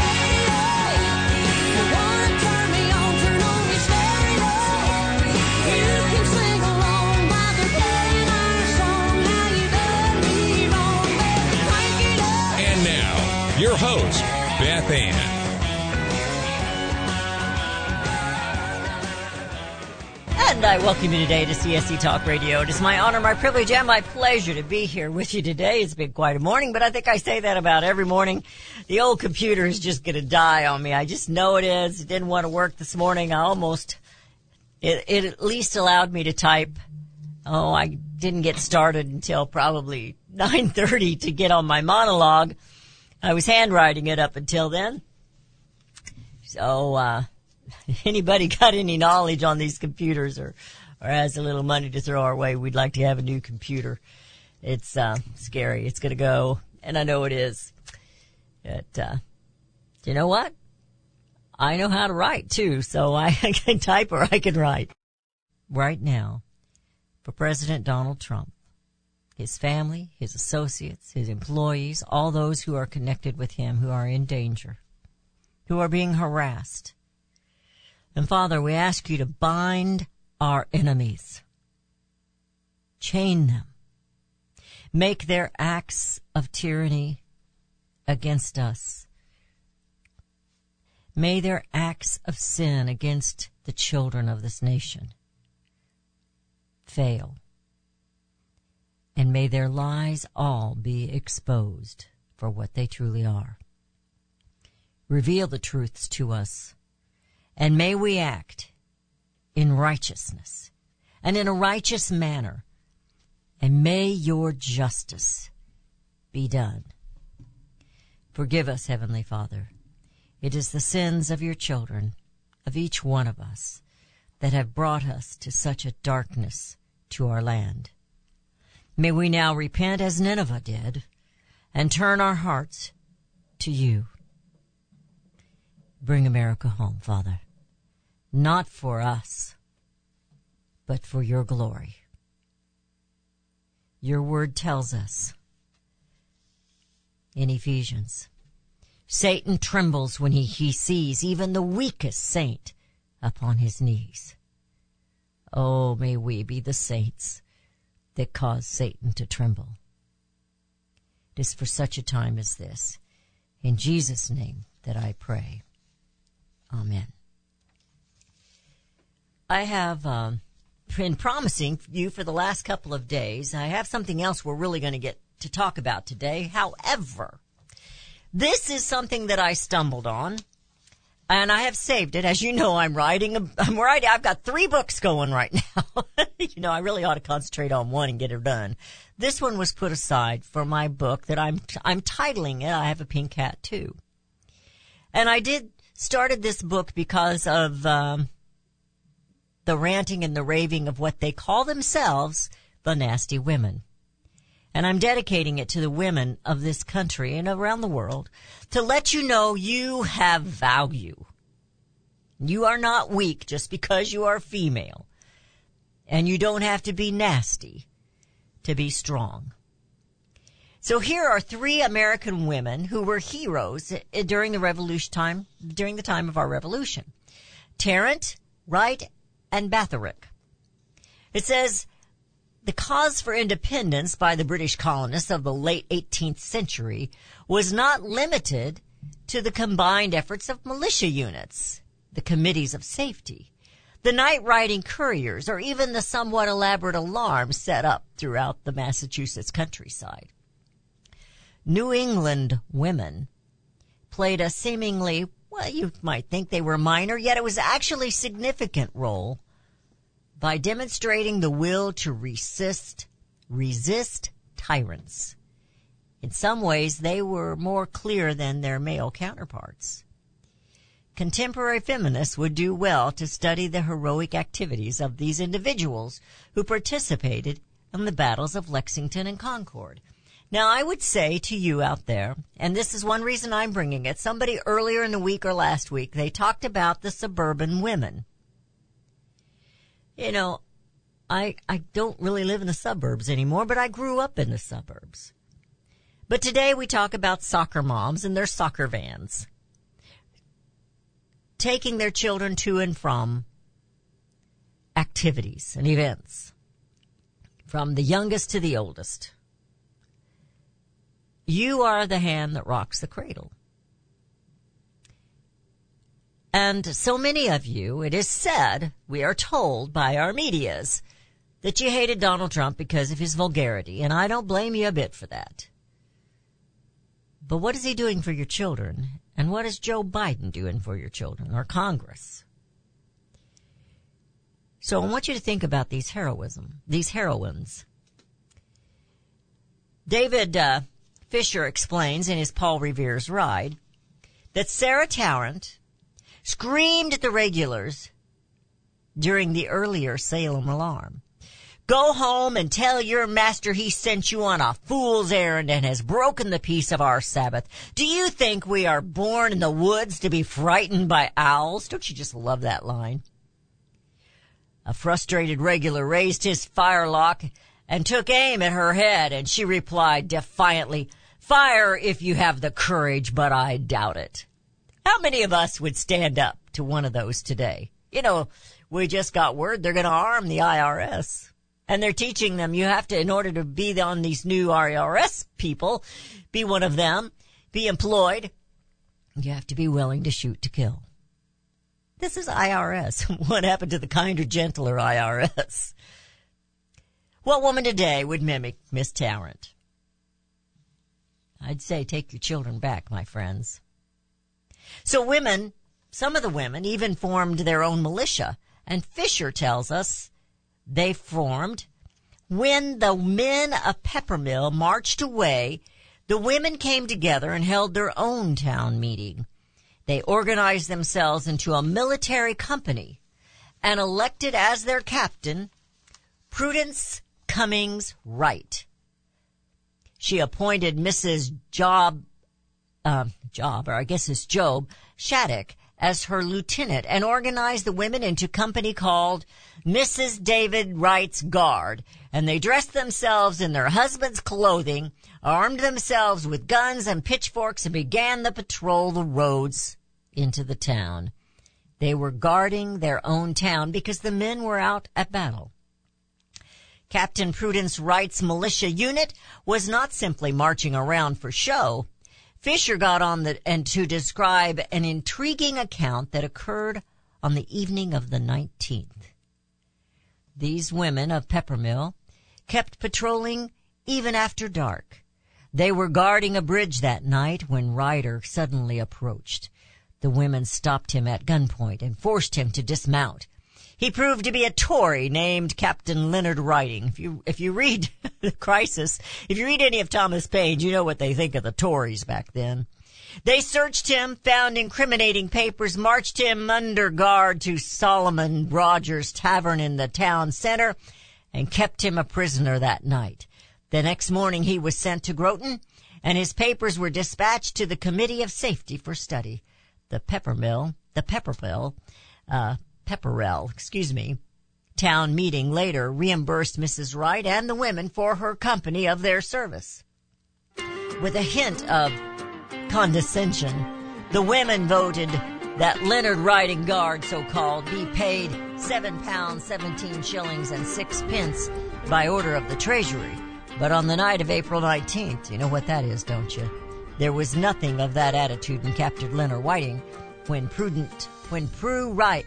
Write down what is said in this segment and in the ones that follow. radio. Your host, Beth Ann. And I welcome you today to CSE Talk Radio. It is my honor, my privilege, and my pleasure to be here with you today. It's been quite a morning, but I think I say that about every morning. The old computer is just going to die on me. I just know it is. It didn't want to work this morning. I almost, it at least allowed me to type. Oh, I didn't get started until probably 9:30 to get on my monologue. I was handwriting it up until then. So, anybody got any knowledge on these computers or has a little money to throw our way, we'd like to have a new computer. It's, scary. It's gonna go, and I know it is. But, you know what? I know how to write too, so I can type or I can write. Right now, for President Donald Trump, his family, his associates, his employees, all those who are connected with him, who are in danger, who are being harassed. And, Father, we ask you to bind our enemies, chain them, make their acts of tyranny against us. May their acts of sin against the children of this nation fail. And may their lies all be exposed for what they truly are. Reveal the truths to us, and may we act in righteousness and in a righteous manner, and may your justice be done. Forgive us, Heavenly Father. It is the sins of your children, of each one of us, that have brought us to such a darkness to our land. May we now repent as Nineveh did and turn our hearts to you. Bring America home, Father, not for us, but for your glory. Your word tells us in Ephesians, Satan trembles when he sees even the weakest saint upon his knees. Oh, may we be the saints that caused Satan to tremble. It is for such a time as this, in Jesus' name, that I pray. Amen. I have been promising you for the last couple of days, I have something else we're really going to get to talk about today. However, this is something that I stumbled on, and I have saved it. As you know, I've got 3 books going right now. You know, I really ought to concentrate on one and get it done. This one was put aside for my book that I'm titling it, I Have a Pink Hat Too. And I started this book because of, the ranting and the raving of what they call themselves, the nasty women. And I'm dedicating it to the women of this country and around the world to let you know you have value. You are not weak just because you are female. And you don't have to be nasty to be strong. So here are 3 American women who were heroes during the time of our revolution. Tarrant, Wright, and Bathrick. It says, the cause for independence by the British colonists of the late 18th century was not limited to the combined efforts of militia units, the committees of safety, the night riding couriers, or even the somewhat elaborate alarms set up throughout the Massachusetts countryside. New England women played a seemingly, well, you might think they were minor, yet it was actually significant role by demonstrating the will to resist tyrants. In some ways, they were more clear than their male counterparts. Contemporary feminists would do well to study the heroic activities of these individuals who participated in the battles of Lexington and Concord, Now, I would say to you out there, and this is one reason I'm bringing it, somebody earlier in the week or last week, they talked about the suburban women. You know, I don't really live in the suburbs anymore, but I grew up in the suburbs. But today we talk about soccer moms and their soccer vans, taking their children to and from activities and events, from the youngest to the oldest. You are the hand that rocks the cradle. And so many of you, it is said, we are told by our medias that you hated Donald Trump because of his vulgarity. And I don't blame you a bit for that. But what is he doing for your children? And what is Joe Biden doing for your children or Congress? So I want you to think about these heroines. David Fisher explains in his Paul Revere's Ride that Sarah Tarrant screamed at the regulars during the earlier Salem alarm. Go home and tell your master he sent you on a fool's errand and has broken the peace of our Sabbath. Do you think we are born in the woods to be frightened by owls? Don't you just love that line? A frustrated regular raised his firelock and took aim at her head, and she replied defiantly, "Fire if you have the courage, but I doubt it." How many of us would stand up to one of those today? You know, we just got word they're going to arm the IRS. And they're teaching them you have to, in order to be on these new IRS people, be one of them, be employed, you have to be willing to shoot to kill. This is IRS. What happened to the kinder, gentler IRS? What woman today would mimic Miss Tarrant? I'd say take your children back, my friends. So women, some of the women, even formed their own militia. And Fisher tells us they formed when the men of Peppermill marched away. The women came together and held their own town meeting. They organized themselves into a military company and elected as their captain Prudence Cummings Wright. She appointed Mrs. Job Shattuck as her lieutenant and organized the women into company called Mrs. David Wright's Guard. And they dressed themselves in their husbands' clothing, armed themselves with guns and pitchforks, and began to patrol the roads into the town. They were guarding their own town because the men were out at battle. Captain Prudence Wright's militia unit was not simply marching around for show. Fisher got on and to describe an intriguing account that occurred on the evening of the 19th. These women of Peppermill kept patrolling even after dark. They were guarding a bridge that night when Ryder suddenly approached. The women stopped him at gunpoint and forced him to dismount. He proved to be a Tory named Captain Leonard Riding. If you read The Crisis, if you read any of Thomas Paine, you know what they think of the Tories back then. They searched him, found incriminating papers, marched him under guard to Solomon Rogers Tavern in the town center, and kept him a prisoner that night. The next morning he was sent to Groton, and his papers were dispatched to the Committee of Safety for study. The Pepperell town meeting later reimbursed Mrs. Wright and the women for her company of their service. With a hint of condescension, the women voted that Leonard Riding Guard, so-called, be paid £7, 17 shillings and 6 pence by order of the Treasury. But on the night of April 19th, you know what that is, don't you? There was nothing of that attitude in Captain Leonard Whiting when Prue Wright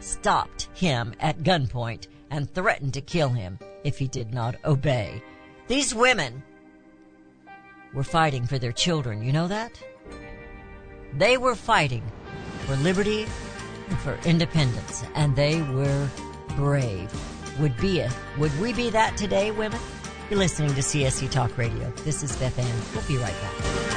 stopped him at gunpoint and threatened to kill him if he did not obey. These women were fighting for their children. You know that? They were fighting for liberty and for independence, and they were brave. Would we be that today, women? You're listening to CSC Talk Radio. This is Beth Ann. We'll be right back.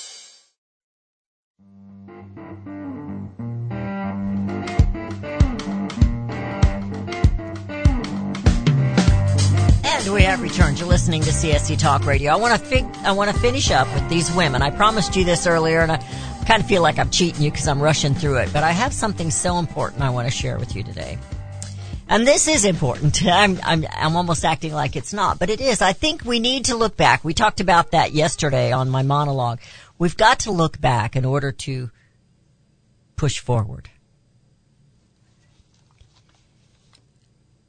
We have returned. You're listening to CSC Talk Radio. I want to finish up with these women. I promised you this earlier, and I kind of feel like I'm cheating you because I'm rushing through it. But I have something so important I want to share with you today, and this is important. I'm almost acting like it's not, but it is. I think we need to look back. We talked about that yesterday on my monologue. We've got to look back in order to push forward.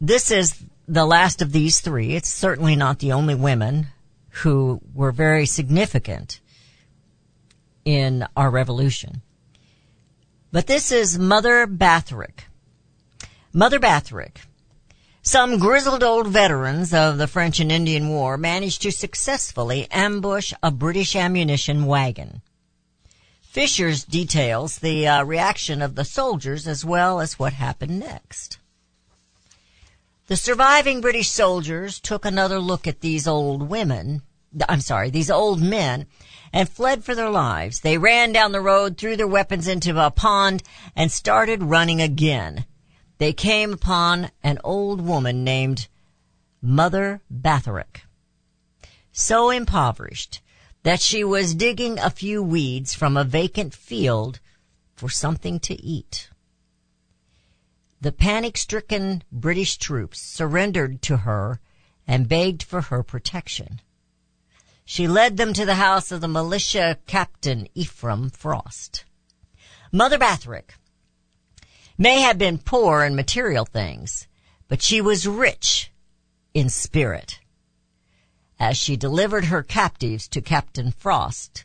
This is the last of these three. It's certainly not the only women who were very significant in our revolution. But this is Mother Bathrick. Mother Bathrick. Some grizzled old veterans of the French and Indian War managed to successfully ambush a British ammunition wagon. Fisher's details the reaction of the soldiers as well as what happened next. The surviving British soldiers took another look at these old men, and fled for their lives. They ran down the road, threw their weapons into a pond, and started running again. They came upon an old woman named Mother Bathrick, so impoverished that she was digging a few weeds from a vacant field for something to eat. The panic-stricken British troops surrendered to her and begged for her protection. She led them to the house of the militia captain Ephraim Frost. Mother Bathrick may have been poor in material things, but she was rich in spirit. As she delivered her captives to Captain Frost,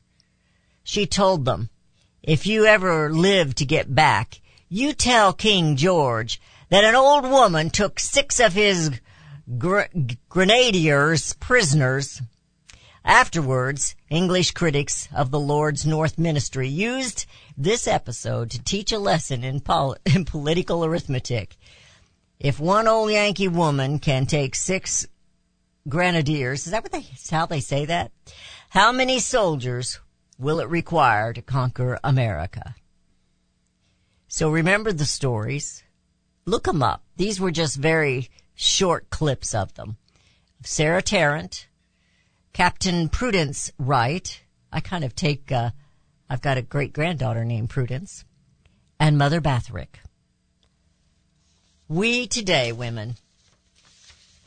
she told them, if you ever live to get back, you tell King George that an old woman took 6 of his grenadiers prisoners. Afterwards, English critics of the Lord's North Ministry used this episode to teach a lesson in political arithmetic. If one old Yankee woman can take 6 grenadiers, is how they say that? How many soldiers will it require to conquer America? So remember the stories. Look them up. These were just very short clips of them. Sarah Tarrant, Captain Prudence Wright. I kind of take, I've got a great-granddaughter named Prudence. And Mother Bathrick. We today, women,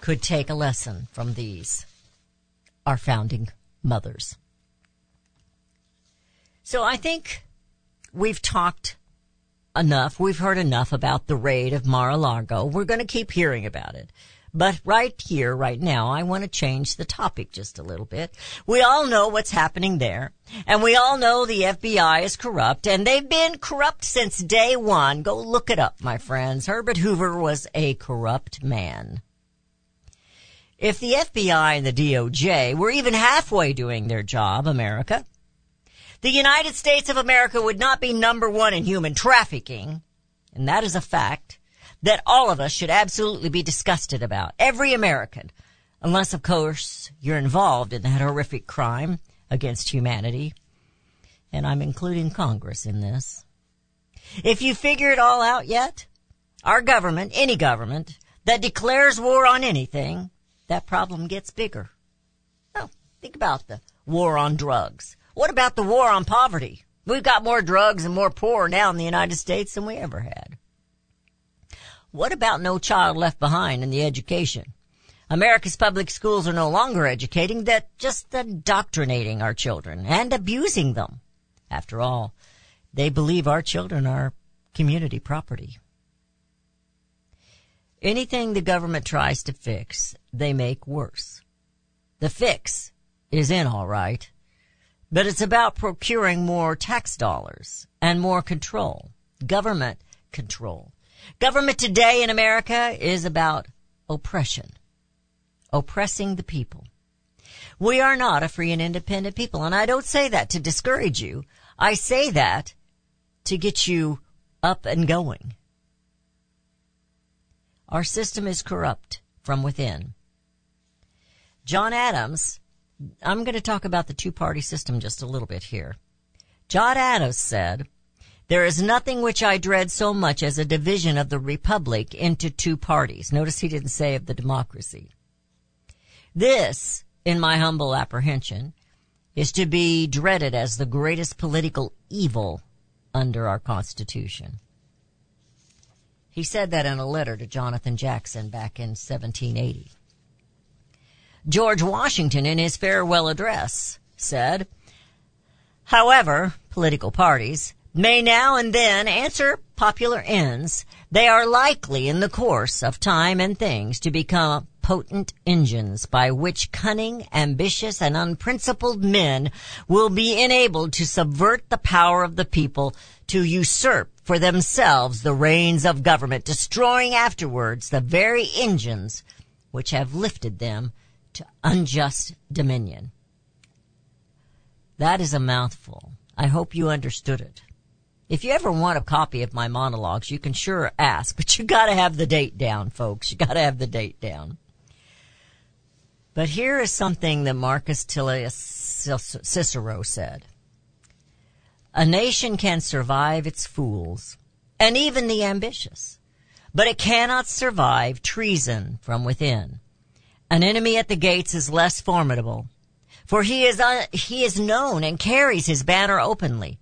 could take a lesson from these, our founding mothers. So I think we've talked enough. We've heard enough about the raid of Mar-a-Lago. We're going to keep hearing about it. But right here, right now, I want to change the topic just a little bit. We all know what's happening there, and we all know the FBI is corrupt, and they've been corrupt since day one. Go look it up, my friends. Herbert Hoover was a corrupt man. If the FBI and the DOJ were even halfway doing their job, America, the United States of America would not be #1 in human trafficking, and that is a fact that all of us should absolutely be disgusted about. Every American. Unless, of course, you're involved in that horrific crime against humanity. And I'm including Congress in this. If you figure it all out yet, our government, any government, that declares war on anything, that problem gets bigger. Oh, think about the war on drugs. What about the war on poverty? We've got more drugs and more poor now in the United States than we ever had. What about No Child Left Behind in the education? America's public schools are no longer educating, they're just indoctrinating our children and abusing them. After all, they believe our children are community property. Anything the government tries to fix, they make worse. The fix is in, all right, but it's about procuring more tax dollars and more control, government control. Government today in America is about oppression, oppressing the people. We are not a free and independent people, and I don't say that to discourage you. I say that to get you up and going. Our system is corrupt from within. John Adams, I'm going to talk about the two-party system just a little bit here. John Adams said, "There is nothing which I dread so much as a division of the republic into two parties." Notice he didn't say of the democracy. This, in my humble apprehension, is to be dreaded as the greatest political evil under our Constitution. He said that in a letter to Jonathan Jackson back in 1780. George Washington, in his farewell address, said, "However, political parties may now and then answer popular ends, they are likely in the course of time and things to become potent engines by which cunning, ambitious, and unprincipled men will be enabled to subvert the power of the people, to usurp for themselves the reins of government, destroying afterwards the very engines which have lifted them to unjust dominion." That is a mouthful. I hope you understood it. If you ever want a copy of my monologues, you can sure ask, but you got to have the date down, folks. You got to have the date down. But here is something that Marcus Tullius Cicero said. "A nation can survive its fools, and even the ambitious, but it cannot survive treason from within. An enemy at the gates is less formidable, for he is known and carries his banner openly.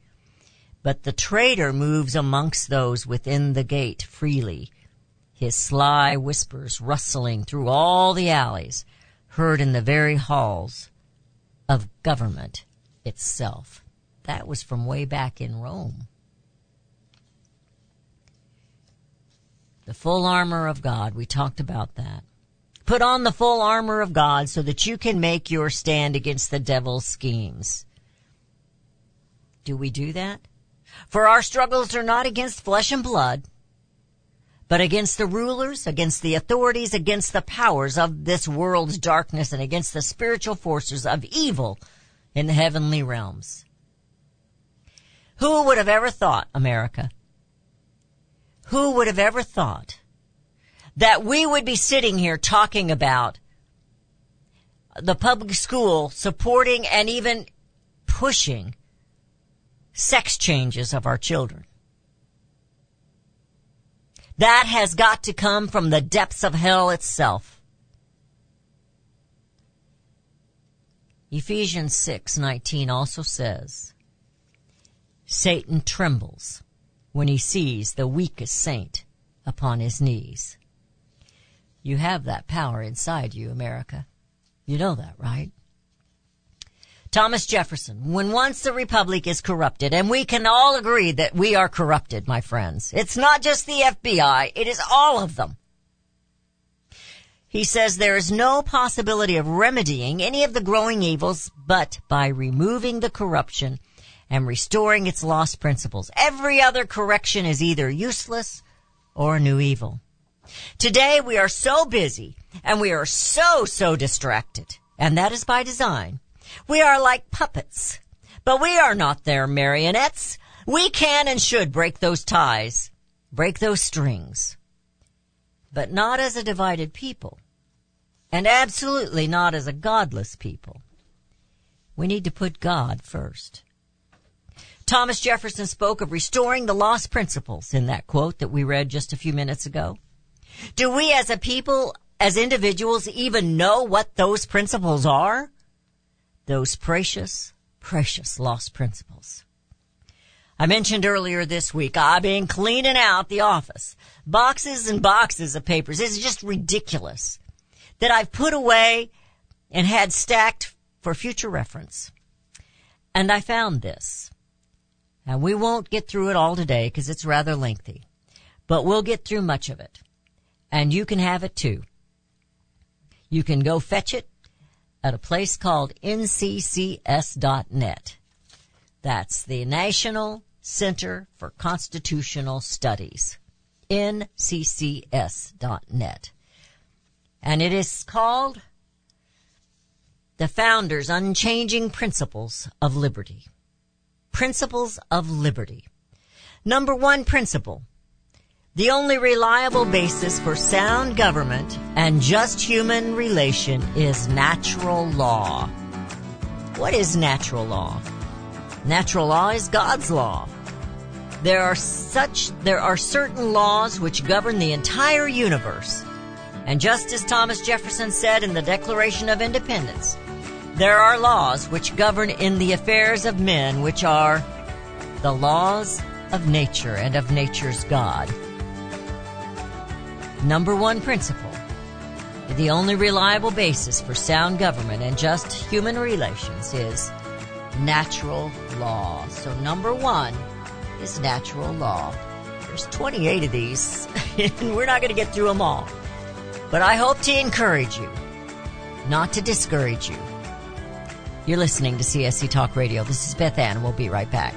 But the traitor moves amongst those within the gate freely, his sly whispers rustling through all the alleys, heard in the very halls of government itself." That was from way back in Rome. The full armor of God, we talked about that. Put on the full armor of God so that you can make your stand against the devil's schemes. Do we do that? For our struggles are not against flesh and blood, but against the rulers, against the authorities, against the powers of this world's darkness, and against the spiritual forces of evil in the heavenly realms. Who would have ever thought, America? Who would have ever thought that we would be sitting here talking about the public school supporting and even pushing sex changes of our children? That has got to come from the depths of hell itself. Ephesians 6:19 also says, Satan trembles when he sees the weakest saint upon his knees. You have that power inside you, America. You know that, right? Thomas Jefferson, when once the republic is corrupted, and we can all agree that we are corrupted, my friends. It's not just the FBI, it is all of them. He says there is no possibility of remedying any of the growing evils but by removing the corruption and restoring its lost principles. Every other correction is either useless or a new evil. Today we are so busy and we are so distracted, and that is by design. We are like puppets, but we are not their marionettes. We can and should break those ties, break those strings, but not as a divided people, and absolutely not as a godless people. We need to put God first. Thomas Jefferson spoke of restoring the lost principles in that quote that we read just a few minutes ago. Do we as a people, as individuals, even know what those principles are? Those precious, precious lost principles. I mentioned earlier this week, I've been cleaning out the office. Boxes and boxes of papers. It's just ridiculous that I've put away and had stacked for future reference. And I found this. And we won't get through it all today because it's rather lengthy. But we'll get through much of it. And you can have it too. You can go fetch it at a place called nccs.net. That's the National Center for Constitutional Studies. nccs.net. And it is called The Founders' Unchanging Principles of Liberty. Principles of Liberty. Number one principle. The only reliable basis for sound government and just human relation is natural law. What is natural law? Natural law is God's law. There are certain laws which govern the entire universe. And just as Thomas Jefferson said in the Declaration of Independence, there are laws which govern in the affairs of men, which are the laws of nature and of nature's God. Number one principle, the only reliable basis for sound government and just human relations is natural law. So number one is natural law. There's 28 of these, and we're not going to get through them all. But I hope to encourage you, not to discourage you. You're listening to CSC Talk Radio. This is Beth Ann. We'll be right back.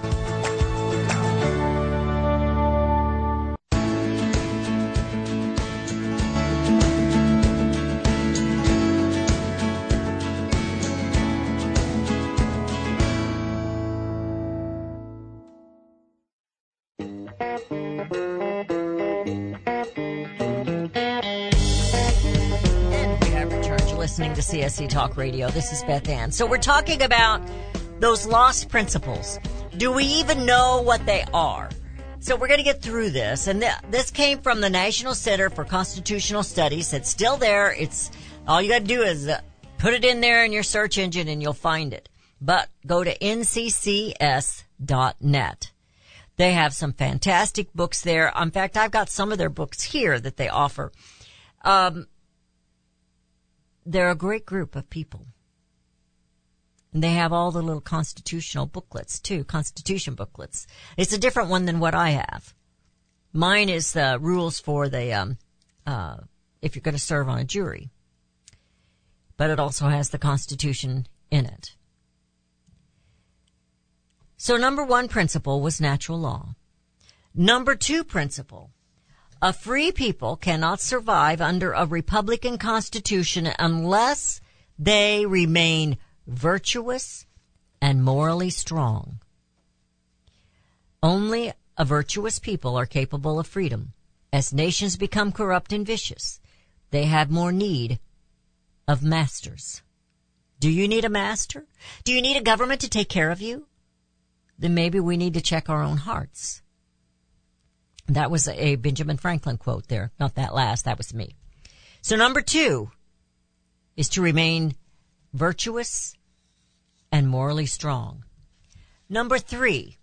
CSE Talk Radio. This is Beth Ann. So we're talking about those lost principles. Do we even know what they are? So we're going to get through this. And this came from the National Center for Constitutional Studies. It's still there. It's all you got to do is put it in there in your search engine and you'll find it. But go to nccs.net. They have some fantastic books there. In fact, I've got some of their books here that they offer. They're a great group of people. And they have all the little constitutional booklets, too, constitution booklets. It's a different one than what I have. Mine is the rules for the if you're going to serve on a jury. But it also has the Constitution in it. So number one principle was natural law. Number two principle, a free people cannot survive under a Republican Constitution unless they remain virtuous and morally strong. Only a virtuous people are capable of freedom. As nations become corrupt and vicious, they have more need of masters. Do you need a master? Do you need a government to take care of you? Then maybe we need to check our own hearts. That was a Benjamin Franklin quote there. Not that last. That was me. So number two is to remain virtuous and morally strong. Number three,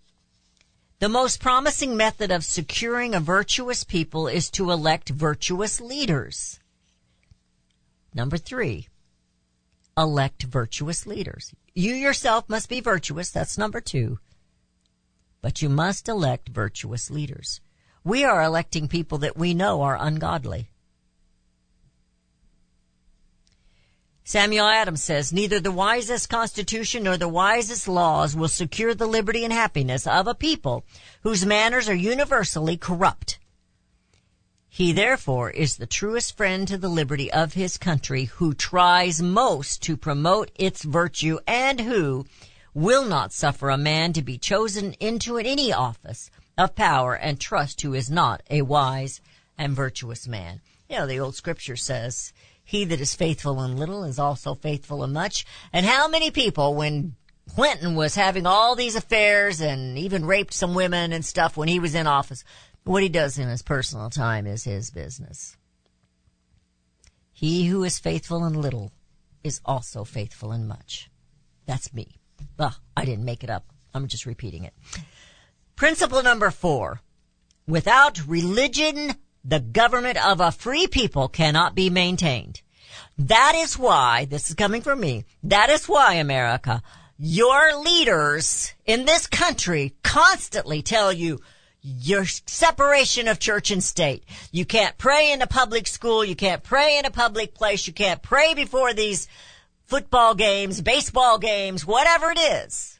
the most promising method of securing a virtuous people is to elect virtuous leaders. Number three, elect virtuous leaders. You yourself must be virtuous. That's number two. But you must elect virtuous leaders. We are electing people that we know are ungodly. Samuel Adams says, neither the wisest constitution nor the wisest laws will secure the liberty and happiness of a people whose manners are universally corrupt. He, therefore, is the truest friend to the liberty of his country who tries most to promote its virtue and who will not suffer a man to be chosen into any office of power and trust who is not a wise and virtuous man. You know, the old scripture says, he that is faithful in little is also faithful in much. And how many people, when Clinton was having all these affairs and even raped some women and stuff when he was in office, what he does in his personal time is his business. He who is faithful in little is also faithful in much. That's me. Well, I didn't make it up. I'm just repeating it. Principle number four. Without religion, the government of a free people cannot be maintained. That is why, this is coming from me, that is why, America, your leaders in this country constantly tell you your separation of church and state. You can't pray in a public school. You can't pray in a public place. You can't pray before these football games, baseball games, whatever it is.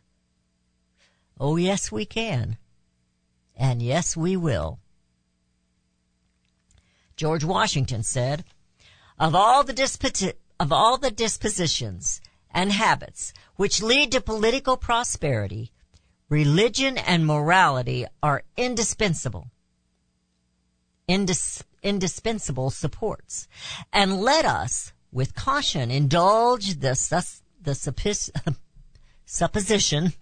Oh, yes, we can. And yes, we will. George Washington said, of all the dispositions and habits which lead to political prosperity, religion and morality are indispensable supports. And let us, with caution, indulge the supposition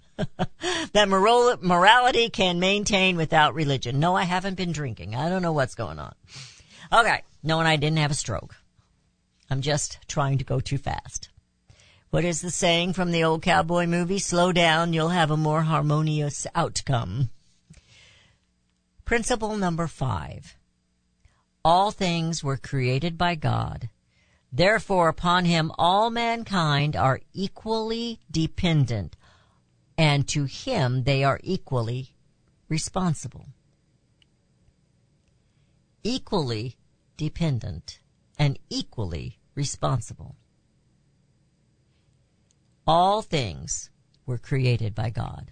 that morality can maintain without religion. No, I haven't been drinking. I don't know what's going on. Okay. No, and I didn't have a stroke. I'm just trying to go too fast. What is the saying from the old cowboy movie? Slow down, you'll have a more harmonious outcome. Principle number five. All things were created by God. Therefore, upon him all mankind are equally dependent, and to him they are equally responsible. Equally dependent and equally responsible. All things were created by God.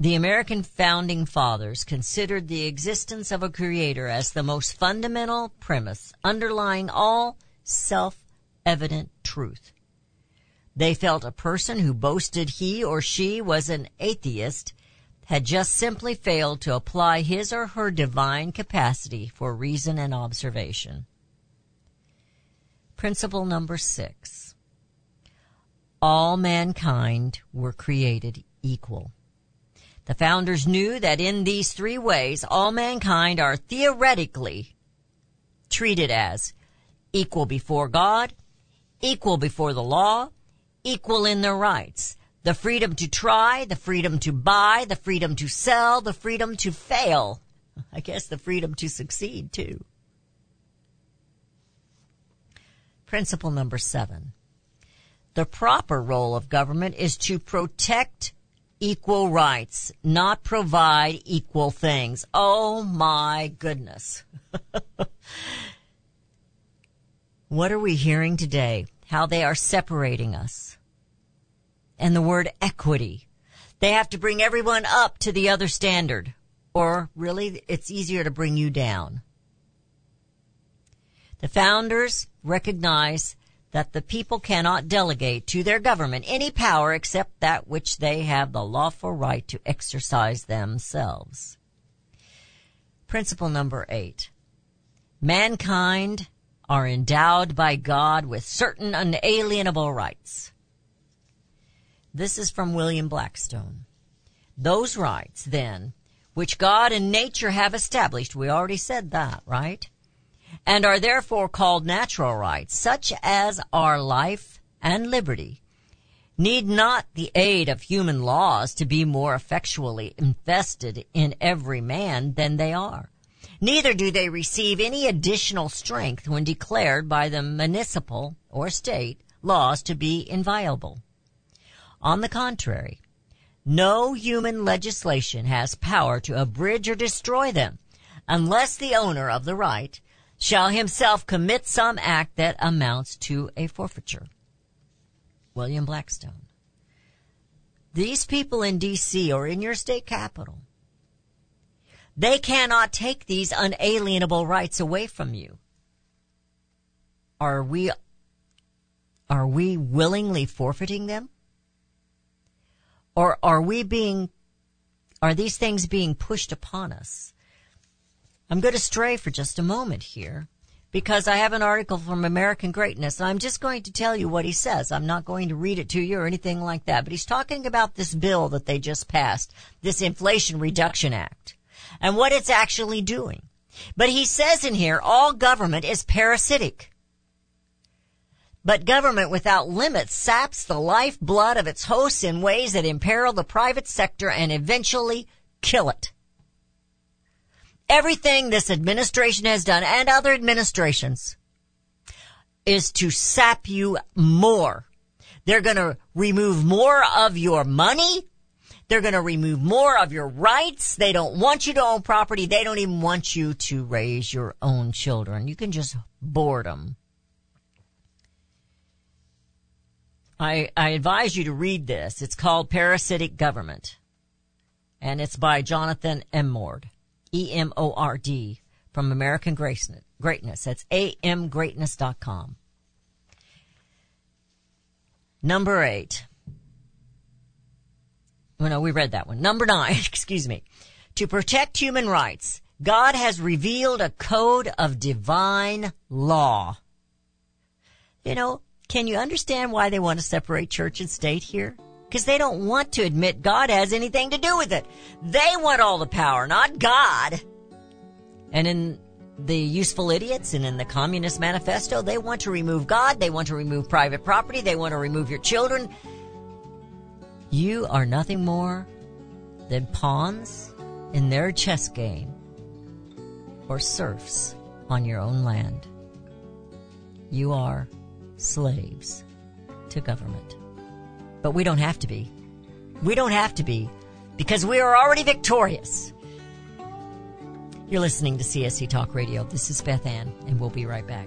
The American founding fathers considered the existence of a creator as the most fundamental premise underlying all self-evident truth. They felt a person who boasted he or she was an atheist had just simply failed to apply his or her divine capacity for reason and observation. Principle number six. All mankind were created equal. The founders knew that in these three ways, all mankind are theoretically treated as equal before God, equal before the law, equal in their rights, the freedom to try, the freedom to buy, the freedom to sell, the freedom to fail. I guess the freedom to succeed, too. Principle number seven. The proper role of government is to protect equal rights, not provide equal things. Oh, my goodness. What are we hearing today? How they are separating us. and the word equity. They have to bring everyone up to the other standard, or really it's easier to bring you down. The founders recognize that the people cannot delegate to their government any power except that which they have the lawful right to exercise themselves. Principle number 8. Mankind are endowed by God with certain unalienable rights. This is from William Blackstone. Those rights, then, which God and nature have established, we already said that, right? And are therefore called natural rights, such as are life and liberty, need not the aid of human laws to be more effectually invested in every man than they are. Neither do they receive any additional strength when declared by the municipal or state laws to be inviolable. On the contrary, no human legislation has power to abridge or destroy them, unless the owner of the right shall himself commit some act that amounts to a forfeiture. William Blackstone. These people in D.C. or in your state capital, they cannot take these unalienable rights away from you. Are we willingly forfeiting them? Or are these things being pushed upon us? I'm going to stray for just a moment here because I have an article from American Greatness, and I'm just going to tell you what he says. I'm not going to read it to you or anything like that, but he's talking about this bill that they just passed, this Inflation Reduction Act, and what it's actually doing. But he says in here, all government is parasitic. But government without limits saps the lifeblood of its hosts in ways that imperil the private sector and eventually kill it. Everything this administration has done, and other administrations, is to sap you more. They're going to remove more of your money. They're going to remove more of your rights. They don't want you to own property. They don't even want you to raise your own children. You can just board them. I advise you to read this. It's called Parasitic Government, and it's by Jonathan Emmord, E-M-O-R-D, from American Greatness. That's amgreatness.com. Number 8. Well, no, we read that one. Number 9, excuse me. To protect human rights, God has revealed a code of divine law. You know, can you understand why they want to separate church and state here? Because they don't want to admit God has anything to do with it. They want all the power, not God. And in the Useful Idiots and in the Communist Manifesto, they want to remove God. They want to remove private property. They want to remove your children. You are nothing more than pawns in their chess game or serfs on your own land. You are slaves to government. But we don't have to be. We don't have to be, because we are already victorious. You're listening to CSC Talk Radio. This is Beth Ann, and we'll be right back.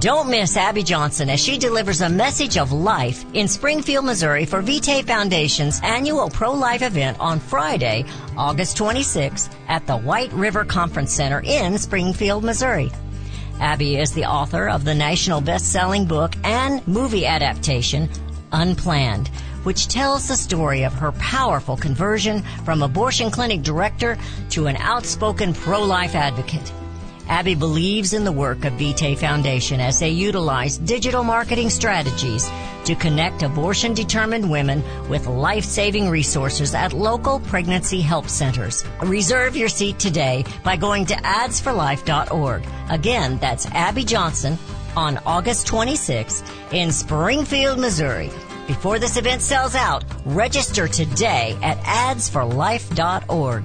Don't miss Abby Johnson as she delivers a message of life in Springfield, Missouri for Vitae Foundation's annual pro-life event on Friday, August 26th at the White River Conference Center in Springfield, Missouri. Abby is the author of the national best-selling book and movie adaptation, Unplanned, which tells the story of her powerful conversion from abortion clinic director to an outspoken pro-life advocate. Abby believes in the work of Vitae Foundation as they utilize digital marketing strategies to connect abortion-determined women with life-saving resources at local pregnancy help centers. Reserve your seat today by going to adsforlife.org. Again, that's Abby Johnson on August 26th in Springfield, Missouri. Before this event sells out, register today at adsforlife.org.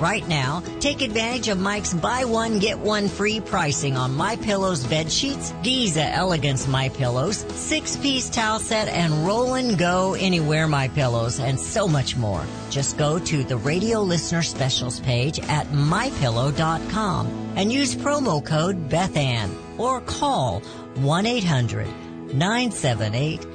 Right now, take advantage of Mike's buy one, get one free pricing on MyPillow's bed sheets, Giza Elegance MyPillows, 6-piece towel set, and Roll and Go Anywhere MyPillows, and so much more. Just go to the radio listener specials page at MyPillow.com and use promo code Beth Ann or call 1-800-978-6168.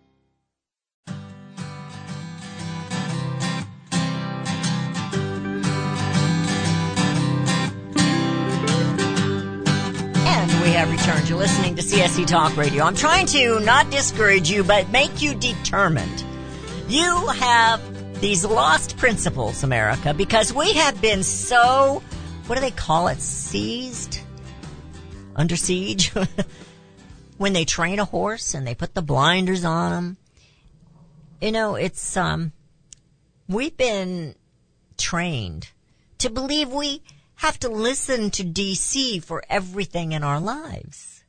We have returned. You're listening to CSC Talk Radio. I'm trying to not discourage you, but make you determined. You have these lost principles, America, because we have been so, what do they call it, seized? Under siege? When they train a horse and they put the blinders on them. You know, it's, we've been trained to believe we have to listen to D.C. for everything in our lives.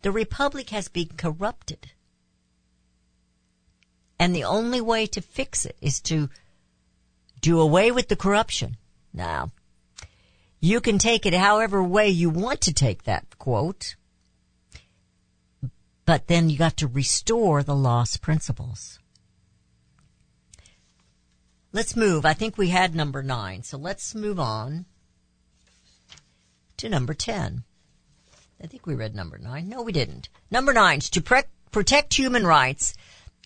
The republic has been corrupted. And the only way to fix it is to do away with the corruption. Now, you can take it however way you want to take that quote, but then you got to restore the lost principles. Let's move. I think we had number 9, so let's move on to number 10. I think we read number 9. No, we didn't. Number 9 is to protect human rights.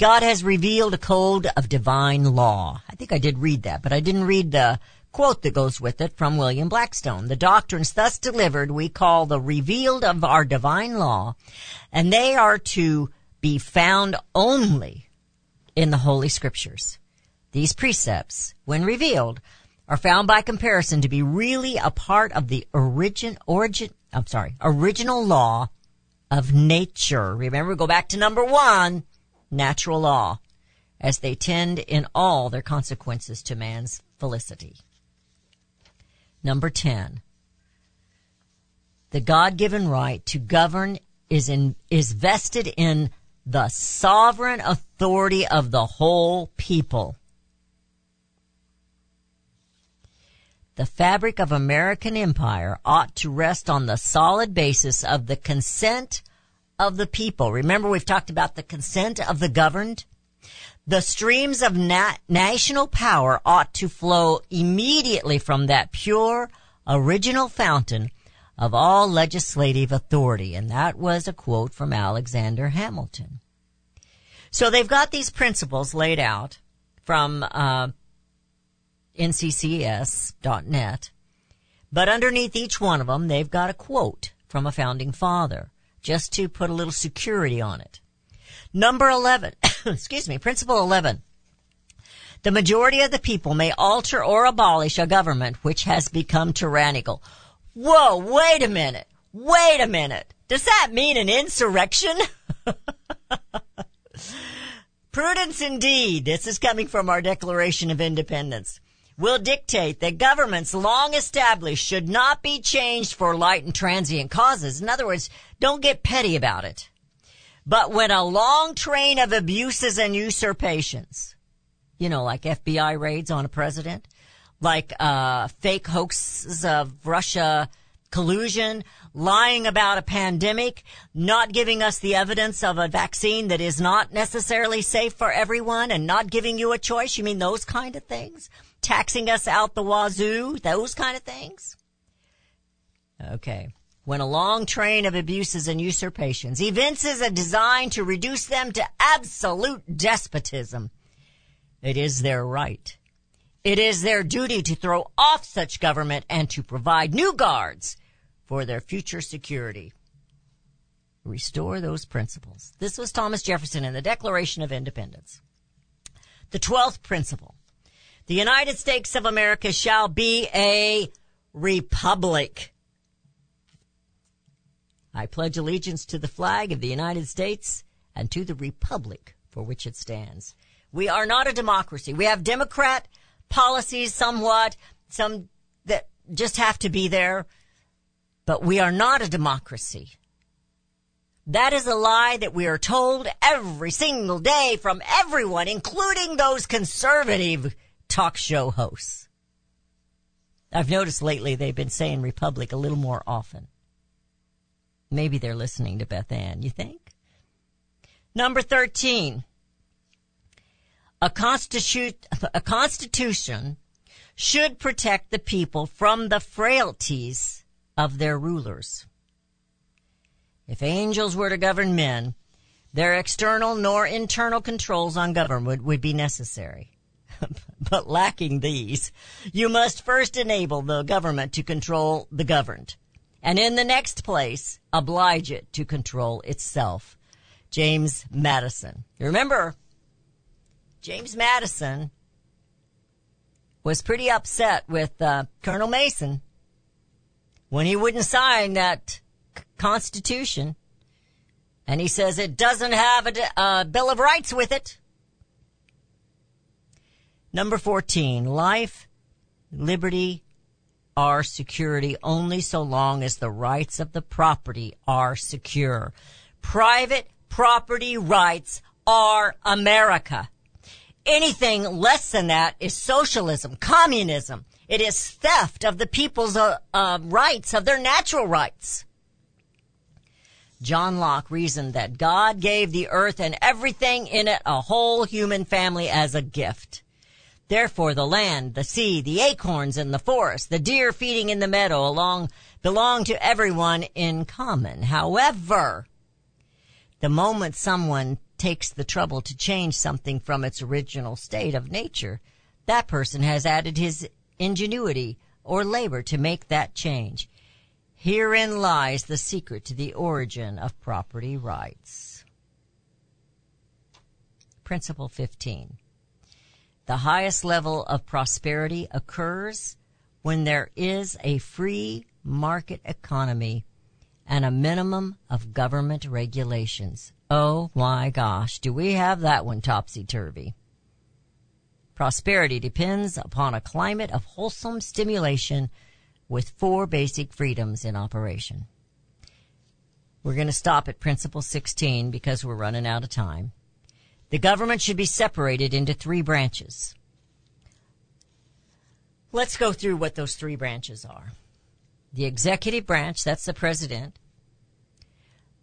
God has revealed a code of divine law. I think I did read that, but I didn't read the quote that goes with it from William Blackstone. The doctrines thus delivered we call the revealed of our divine law, and they are to be found only in the Holy Scriptures. These precepts, when revealed, are found by comparison to be really a part of the original law of nature. Remember, go back to number 1, natural law, as they tend in all their consequences to man's felicity. Number 10, the God-given right to govern is vested in the sovereign authority of the whole people. The fabric of American empire ought to rest on the solid basis of the consent of the people. Remember, we've talked about the consent of the governed. The streams of national power ought to flow immediately from that pure, original fountain of all legislative authority. And that was a quote from Alexander Hamilton. So they've got these principles laid out from nccs.net. But underneath each one of them, they've got a quote from a founding father, just to put a little security on it. Number 11, Principle 11. The majority of the people may alter or abolish a government which has become tyrannical. Whoa, wait a minute. Does that mean an insurrection? Prudence indeed, this is coming from our Declaration of Independence, will dictate that governments long established should not be changed for light and transient causes. In other words, don't get petty about it. But when a long train of abuses and usurpations, you know, like FBI raids on a president, like fake hoaxes of Russia collusion, lying about a pandemic, not giving us the evidence of a vaccine that is not necessarily safe for everyone, and not giving you a choice. You mean those kind of things? Taxing us out the wazoo, those kind of things? Okay. When a long train of abuses and usurpations evinces a design to reduce them to absolute despotism, it is their right. It is their duty to throw off such government and to provide new guards for their future security. Restore those principles. This was Thomas Jefferson in the Declaration of Independence. The 12th principle. The United States of America shall be a republic. I pledge allegiance to the flag of the United States and to the republic for which it stands. We are not a democracy. We have Democrat policies somewhat, some that just have to be there, but we are not a democracy. That is a lie that we are told every single day from everyone, including those conservative talk show hosts. I've noticed lately they've been saying republic a little more often. Maybe they're listening to Beth Ann, you think? Number 13. A constitution should protect the people from the frailties of their rulers. If angels were to govern men, their external nor internal controls on government would be necessary. But lacking these, you must first enable the government to control the governed, and in the next place, oblige it to control itself. James Madison. Remember, James Madison was pretty upset with Colonel Mason when he wouldn't sign that Constitution. And he says it doesn't have a Bill of Rights with it. Number 14, life, liberty, are security only so long as the rights of the property are secure. Private property rights are America. Anything less than that is socialism, communism. It is theft of the people's rights, of their natural rights. John Locke reasoned that God gave the earth and everything in it, a whole human family, as a gift. Therefore, the land, the sea, the acorns in the forest, the deer feeding in the meadow belong to everyone in common. However, the moment someone takes the trouble to change something from its original state of nature, that person has added his ingenuity or labor to make that change. Herein lies the secret to the origin of property rights. Principle 15. The highest level of prosperity occurs when there is a free market economy and a minimum of government regulations. Oh my gosh, do we have that one topsy-turvy? Prosperity depends upon a climate of wholesome stimulation with four basic freedoms in operation. We're going to stop at Principle 16 because we're running out of time. The government should be separated into three branches. Let's go through what those three branches are. The executive branch, that's the president.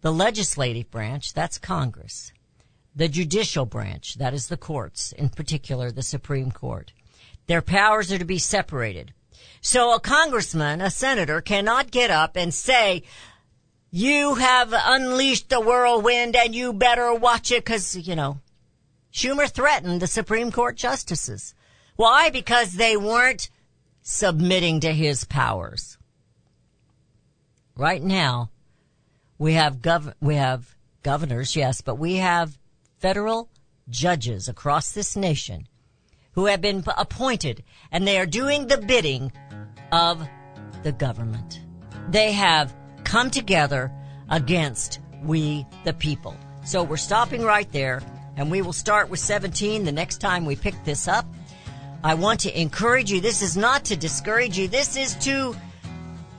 The legislative branch, that's Congress. The judicial branch, that is the courts, in particular the Supreme Court. Their powers are to be separated. So a congressman, a senator, cannot get up and say, you have unleashed the whirlwind and you better watch it because, you know, Schumer threatened the Supreme Court justices. Why? Because they weren't submitting to his powers. Right now, we have governors, yes, but we have federal judges across this nation who have been appointed, and they are doing the bidding of the government. They have come together against we, the people. So we're stopping right there, and we will start with 17 the next time we pick this up. I want to encourage you. This is not to discourage you. This is to,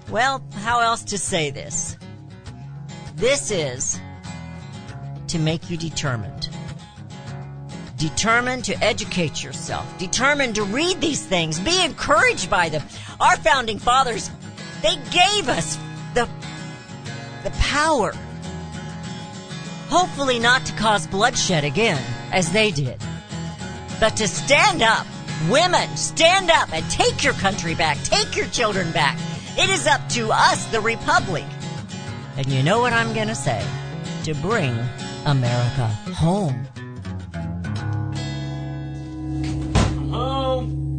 well, how else to say this? This is to make you determined. Determined to educate yourself. Determined to read these things. Be encouraged by them. Our founding fathers, they gave us the power. Hopefully not to cause bloodshed again, as they did. But to stand up. Women, stand up and take your country back. Take your children back. It is up to us, the Republic. And you know what I'm going to say? To bring America home. Home.